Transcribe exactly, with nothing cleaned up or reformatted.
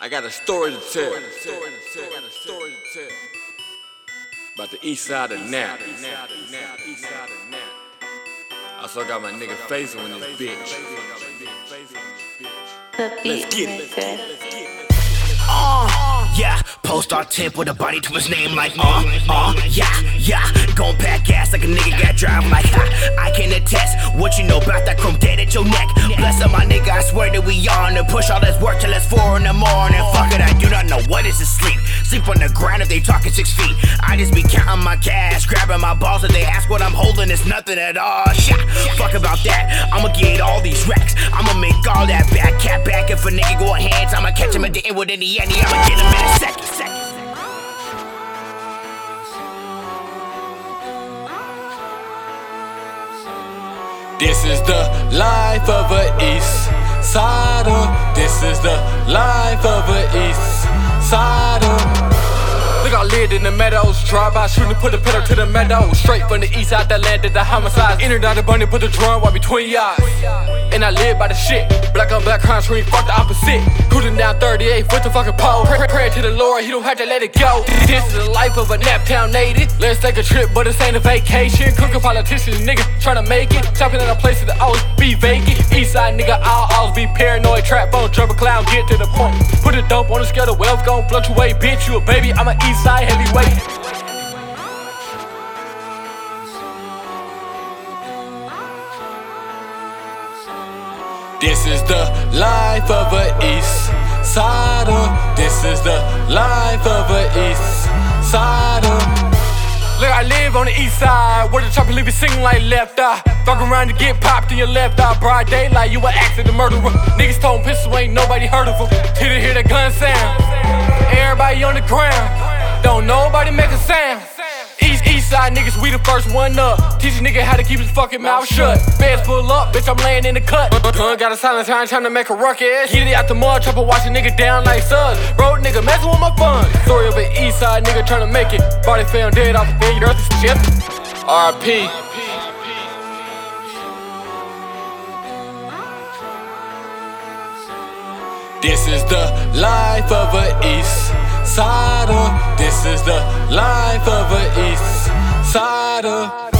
I got a story to tell, story, story, story, got a story to tell about the east side of Nap. I also got my nigga Faisal in this bitch. Let's get it. Oh, yeah. Post-star tip with a body to his name like, uh, uh, yeah, yeah. Gon' pack ass like a nigga got drive like, ha, I can attest what you know about that chrome dead at your neck. Bless up my nigga, I swear that we on and push all this work till it's four in the morning. Fuck it, I do not know what is to sleep. Sleep on the ground if they talking six feet. I just be counting my cash, grabbing my balls if they ask what I'm holding, it's nothing at all. Shit, fuck about that, I'ma get all these racks. I'ma make all that back, cat back. If a nigga go hands, I'ma catch him at the end with any any. I'ma get him in a second. This is the life of a Eastsider. This is the life of a Eastsider. Look, I lived in the meadows. Drive by shooting, put a pedal to the meadow. Straight from the east side, that landed the homicides. Entered out the bunny, put the drum, while between yards. And I live by the shit. Black on black crime screen, fuck the opposite. Cruising down thirty-eight with the fucking pole. Pray, pray to the Lord, he don't have to let it go. This is the life of a Naptown native. Let's take a trip, but this ain't a vacation. Cooking politicians, niggas tryna make it. Shopping in a place that always be vacant. Eastside nigga, I'll always be paranoid. Trap bone, jumper clown, get to the point. Put the dope on the scale, the wealth gon' fluctuate. Bitch, you a baby, I'm an Eastside heavyweight. This is the life of a Eastsider. This is the life of a Eastsider. Look, I live on the east side, where the chopper leave you singing like Left Eye. Fuck around to get popped in your left eye. Broad daylight, you an accident murderer. Niggas throwing pistol, ain't nobody heard of them. Till they hear that gun sound, everybody on the ground. Don't nobody make a sound. Eastside niggas, we the first one up. Teach a nigga how to keep his fucking mouth shut. Beds full up, bitch, I'm laying in the cut. Gun got a silence, I ain't tryna make a ruckus. Get it out the mud, chopper, watch a nigga down like suds. Road nigga, messing with my fun. Story of an Eastside nigga tryna make it. Body found dead off the bed, your earth is chipped. R I P This is the life of a Eastsider. This is the life of a Eastsider.